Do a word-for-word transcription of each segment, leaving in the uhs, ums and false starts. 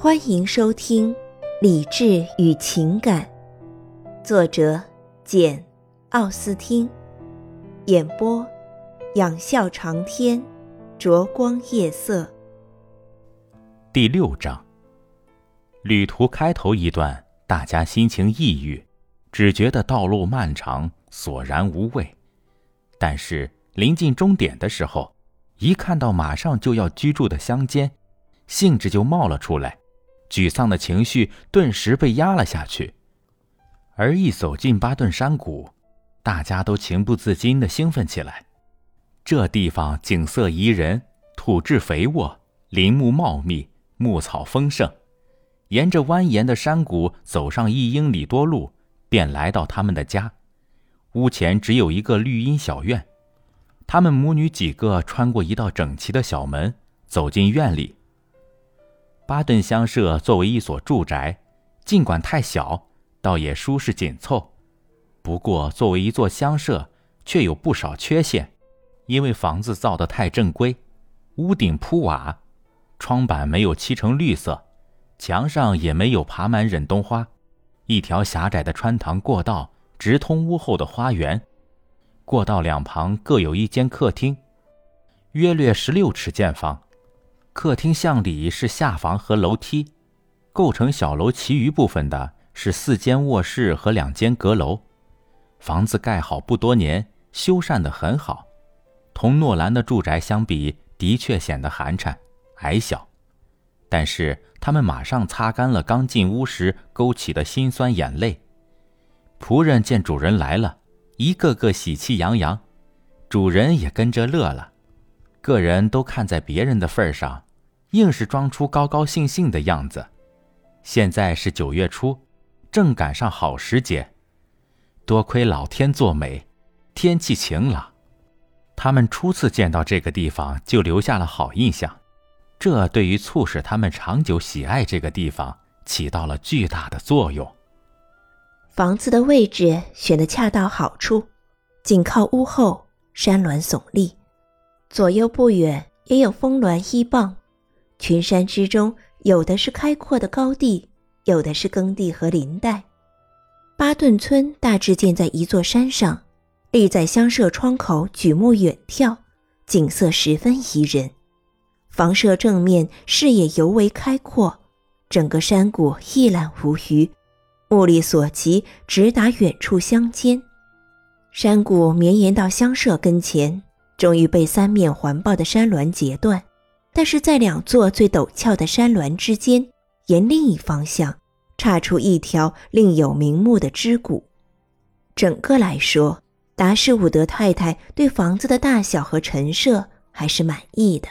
欢迎收听《理智与情感》，作者简·奥斯汀，演播仰笑长天，灼光夜色。第六章。旅途开头一段，大家心情抑郁，只觉得道路漫长，索然无味。但是临近终点的时候，一看到马上就要居住的乡间，兴致就冒了出来，沮丧的情绪顿时被压了下去。而一走进巴顿山谷，大家都情不自禁地兴奋起来。这地方景色宜人，土质肥沃，林木茂密，牧草丰盛。沿着蜿蜒的山谷走上一英里多路，便来到他们的家。屋前只有一个绿荫小院，他们母女几个穿过一道整齐的小门，走进院里。巴顿乡舍作为一所住宅，尽管太小，倒也舒适紧凑。不过作为一座乡舍，却有不少缺陷，因为房子造得太正规，屋顶铺瓦，窗板没有漆成绿色，墙上也没有爬满忍冬花。一条狭窄的穿堂过道直通屋后的花园，过道两旁各有一间客厅，约略十六尺见方。客厅向里是下房和楼梯，构成小楼其余部分的是四间卧室和两间阁楼。房子盖好不多年，修缮得很好，同诺兰的住宅相比，的确显得寒碜矮小。但是他们马上擦干了刚进屋时勾起的辛酸眼泪。仆人见主人来了，一个个喜气洋洋，主人也跟着乐了。个人都看在别人的份上，硬是装出高高兴兴的样子。现在是九月初，正赶上好时节，多亏老天作美，天气晴朗。他们初次见到这个地方就留下了好印象，这对于促使他们长久喜爱这个地方起到了巨大的作用。房子的位置选得恰到好处，紧靠屋后，山峦耸立，左右不远也有峰峦依傍。群山之中，有的是开阔的高地，有的是耕地和林带。巴顿村大致建在一座山上，立在乡舍窗口，举目远眺，景色十分宜人。房舍正面视野尤为开阔，整个山谷一览无余，目力所及直达远处乡间。山谷绵延到乡舍跟前，终于被三面环抱的山峦截断，但是在两座最陡峭的山峦之间，沿另一方向岔出一条另有名目的支谷。整个来说，达士伍德太太对房子的大小和陈设还是满意的，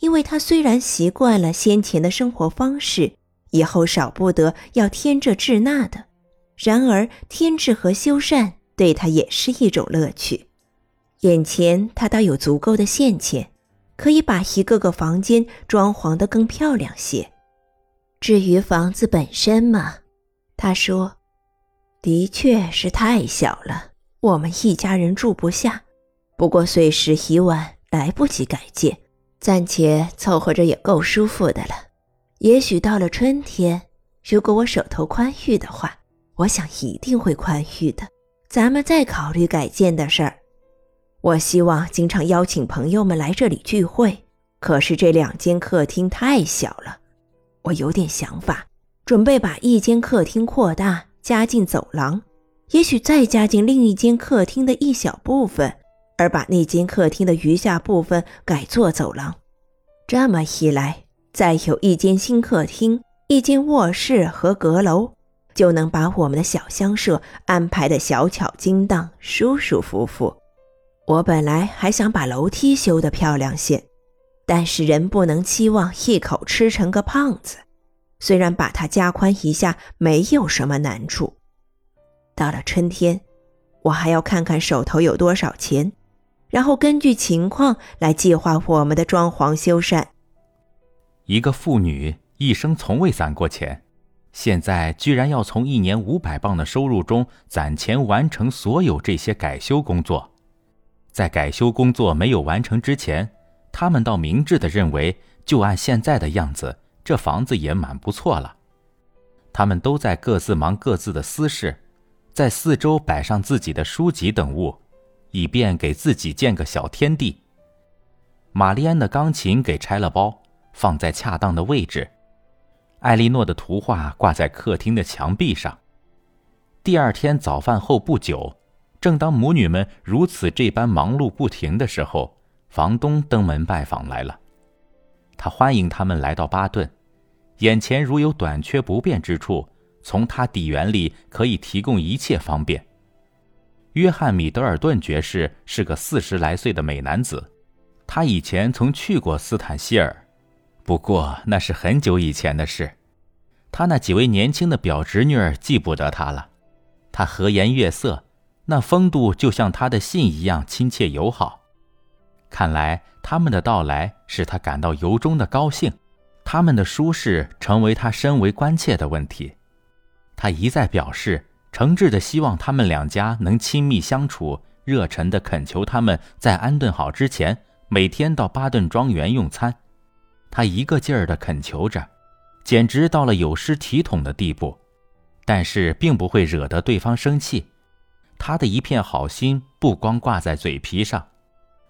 因为她虽然习惯了先前的生活方式，以后少不得要添这置那的，然而添置和修缮对她也是一种乐趣。眼前他倒有足够的现钱，可以把一个个房间装潢得更漂亮些。至于房子本身嘛，他说，的确是太小了，我们一家人住不下，不过岁时已晚，来不及改建，暂且凑合着也够舒服的了。也许到了春天，如果我手头宽裕的话，我想一定会宽裕的，咱们再考虑改建的事儿。我希望经常邀请朋友们来这里聚会，可是这两间客厅太小了。我有点想法，准备把一间客厅扩大，加进走廊，也许再加进另一间客厅的一小部分，而把那间客厅的余下部分改作走廊。这么一来，再有一间新客厅，一间卧室和阁楼，就能把我们的小乡舍安排得小巧精当，舒舒服服。我本来还想把楼梯修得漂亮些，但是人不能期望一口吃成个胖子，虽然把它加宽一下没有什么难处。到了春天，我还要看看手头有多少钱，然后根据情况来计划我们的装潢修缮。一个妇女一生从未攒过钱，现在居然要从一年五百磅的收入中攒钱完成所有这些改修工作。在改修工作没有完成之前，他们倒明智地认为，就按现在的样子这房子也蛮不错了。他们都在各自忙各自的私事，在四周摆上自己的书籍等物，以便给自己建个小天地。玛丽安的钢琴给拆了包，放在恰当的位置。艾莉诺的图画挂在客厅的墙壁上。第二天早饭后不久，正当母女们如此这般忙碌不停的时候，房东登门拜访来了。他欢迎他们来到巴顿，眼前如有短缺不便之处，从他底园里可以提供一切方便。约翰·米德尔顿爵士是个四十来岁的美男子，他以前曾去过斯坦希尔，不过那是很久以前的事。他那几位年轻的表侄女儿记不得他了，他和颜悦色，那风度就像他的信一样亲切友好。看来他们的到来使他感到由衷的高兴，他们的舒适成为他深为关切的问题。他一再表示诚挚地希望他们两家能亲密相处，热忱地恳求他们在安顿好之前每天到巴顿庄园用餐。他一个劲儿地恳求着，简直到了有失体统的地步，但是并不会惹得对方生气。他的一片好心不光挂在嘴皮上，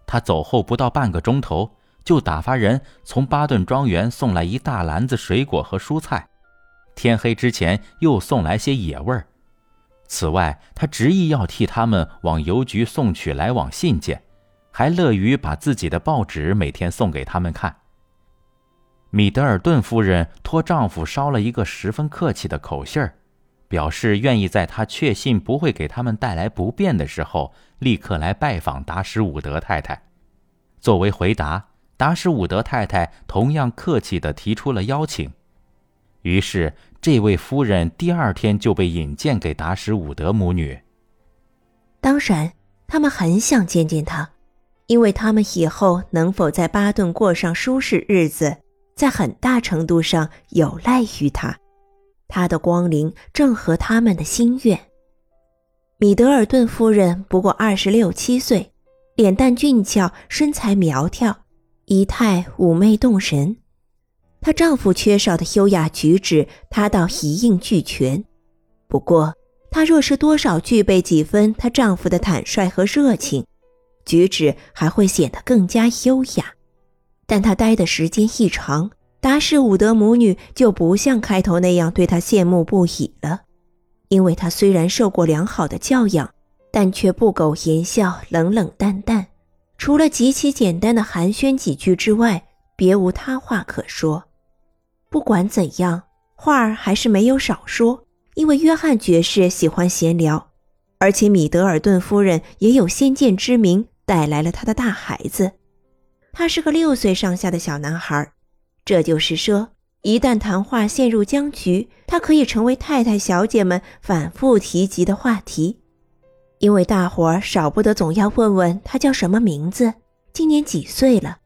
他走后不到半个钟头，就打发人从巴顿庄园送来一大篮子水果和蔬菜，天黑之前又送来些野味儿。此外，他执意要替他们往邮局送取来往信件，还乐于把自己的报纸每天送给他们看。米德尔顿夫人托丈夫捎了一个十分客气的口信儿，表示愿意在他确信不会给他们带来不便的时候，立刻来拜访达什伍德太太。作为回答，达什伍德太太同样客气地提出了邀请。于是这位夫人第二天就被引荐给达什伍德母女。当然他们很想见见他，因为他们以后能否在巴顿过上舒适日子，在很大程度上有赖于他，他的光临正合他们的心愿。米德尔顿夫人不过二十六七岁，脸蛋俊俏，身材苗条，仪态妩媚动人。她丈夫缺少的优雅举止，她倒一应俱全。不过她若是多少具备几分她丈夫的坦率和热情，举止还会显得更加优雅。但她待的时间一长，达什伍德母女就不像开头那样对她羡慕不已了，因为她虽然受过良好的教养，但却不苟言笑，冷冷淡淡，除了极其简单的寒暄几句之外，别无他话可说。不管怎样，话儿还是没有少说，因为约翰爵士喜欢闲聊，而且米德尔顿夫人也有先见之明，带来了她的大孩子。他是个六岁上下的小男孩，这就是说，一旦谈话陷入僵局，他可以成为太太小姐们反复提及的话题。因为大伙儿少不得总要问问他叫什么名字，今年几岁了，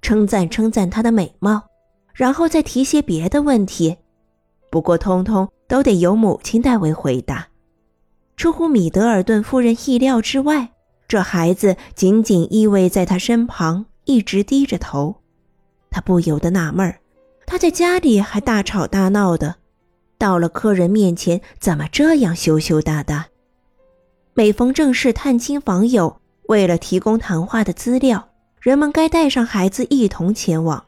称赞称赞他的美貌，然后再提些别的问题，不过通通都得由母亲代为回答。出乎米德尔顿夫人意料之外，这孩子紧紧依偎在他身旁，一直低着头。他不由得纳闷儿，他在家里还大吵大闹的，到了客人面前怎么这样羞羞答答？每逢正式探亲访友，为了提供谈话的资料，人们该带上孩子一同前往。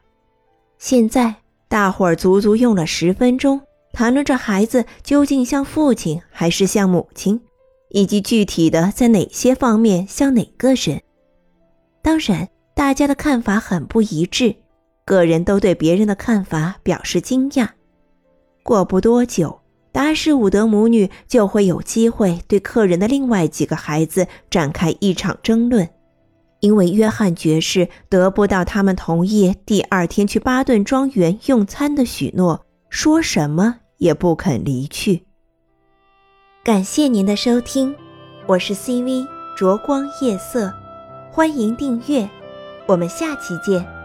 现在大伙儿足足用了十分钟，谈论这孩子究竟像父亲还是像母亲，以及具体的在哪些方面像哪个人。当然，大家的看法很不一致，个人都对别人的看法表示惊讶。过不多久，达什伍德母女就会有机会对客人的另外几个孩子展开一场争论，因为约翰爵士得不到他们同意第二天去巴顿庄园用餐的许诺，说什么也不肯离去。感谢您的收听，我是 C V 灼光夜色，欢迎订阅，我们下期见。